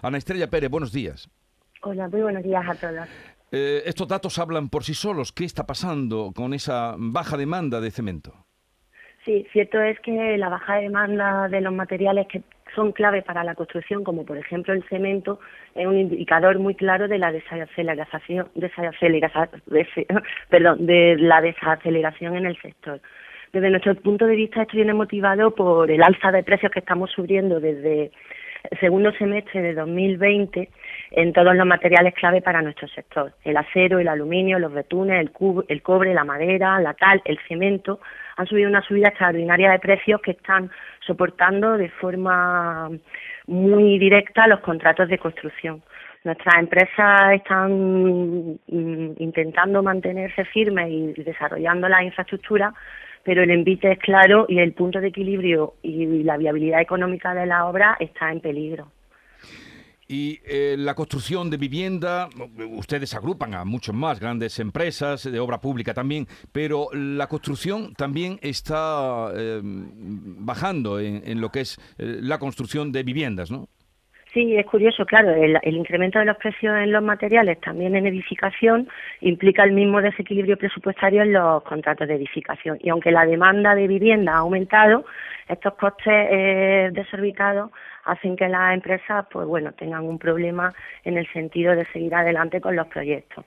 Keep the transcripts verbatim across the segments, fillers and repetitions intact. Ana Estrella Pérez, buenos días. Hola, muy buenos días a todos. Eh, estos datos hablan por sí solos. ¿Qué está pasando con esa baja demanda de cemento? Sí, cierto es que la baja demanda de los materiales que son clave para la construcción, como por ejemplo el cemento, es un indicador muy claro de la desaceleración, desaceleración, perdón, de la desaceleración en el sector. Desde nuestro punto de vista, esto viene motivado por el alza de precios que estamos sufriendo desde el segundo semestre de dos mil veinte en todos los materiales clave para nuestro sector: el acero, el aluminio, los betunes, el, cub el cobre, la madera, la cal, el cemento. Han subido una subida extraordinaria de precios que están soportando de forma muy directa los contratos de construcción. Nuestras empresas están intentando mantenerse firmes y desarrollando las infraestructuras, pero el envite es claro y el punto de equilibrio y la viabilidad económica de la obra está en peligro. Y eh, la construcción de vivienda, ustedes agrupan a muchos más, grandes empresas de obra pública también, pero la construcción también está eh, bajando en, en lo que es eh, la construcción de viviendas, ¿no? Sí, es curioso, claro, el, el incremento de los precios en los materiales, también en edificación, implica el mismo desequilibrio presupuestario en los contratos de edificación. Y aunque la demanda de vivienda ha aumentado, estos costes eh, desorbitados hacen que las empresas, pues bueno, tengan un problema en el sentido de seguir adelante con los proyectos.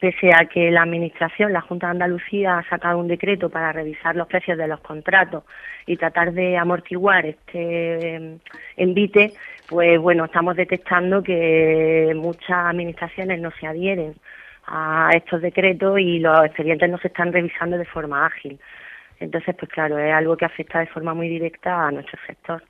Pese a que la Administración, la Junta de Andalucía, ha sacado un decreto para revisar los precios de los contratos y tratar de amortiguar este envite, pues bueno, estamos detectando que muchas administraciones no se adhieren a estos decretos y los expedientes no se están revisando de forma ágil. Entonces, pues claro, es algo que afecta de forma muy directa a nuestro sector,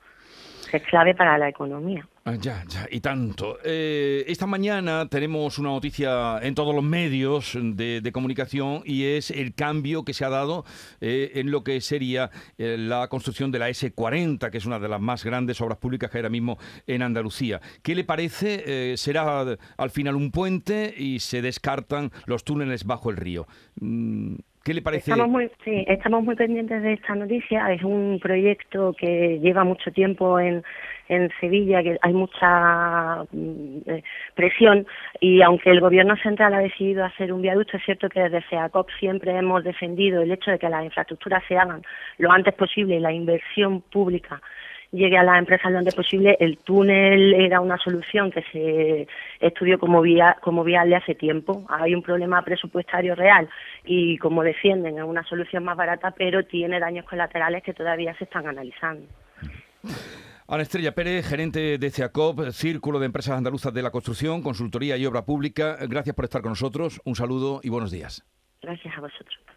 que es clave para la economía. Ah, ya, ya, y tanto. Eh, esta mañana tenemos una noticia en todos los medios de, de comunicación, y es el cambio que se ha dado eh, en lo que sería eh, la construcción de la ese cuarenta, que es una de las más grandes obras públicas que hay ahora mismo en Andalucía. ¿Qué le parece? Eh, será al final un puente y se descartan los túneles bajo el río. Mm. ¿Qué le parece? Estamos muy, sí, estamos muy pendientes de esta noticia. Es un proyecto que lleva mucho tiempo en, en Sevilla, que hay mucha eh, presión, y aunque el Gobierno central ha decidido hacer un viaducto, es cierto que desde CEACOP siempre hemos defendido el hecho de que las infraestructuras se hagan lo antes posible y la inversión pública llegue a las empresas lo antes posible. El túnel era una solución que se estudió como vía, como viable hace tiempo. Hay un problema presupuestario real y, como defienden, es una solución más barata, pero tiene daños colaterales que todavía se están analizando. Ana Estrella Pérez, gerente de CEACOP, Círculo de Empresas Andaluzas de la Construcción, Consultoría y Obra Pública. Gracias por estar con nosotros. Un saludo y buenos días. Gracias a vosotros.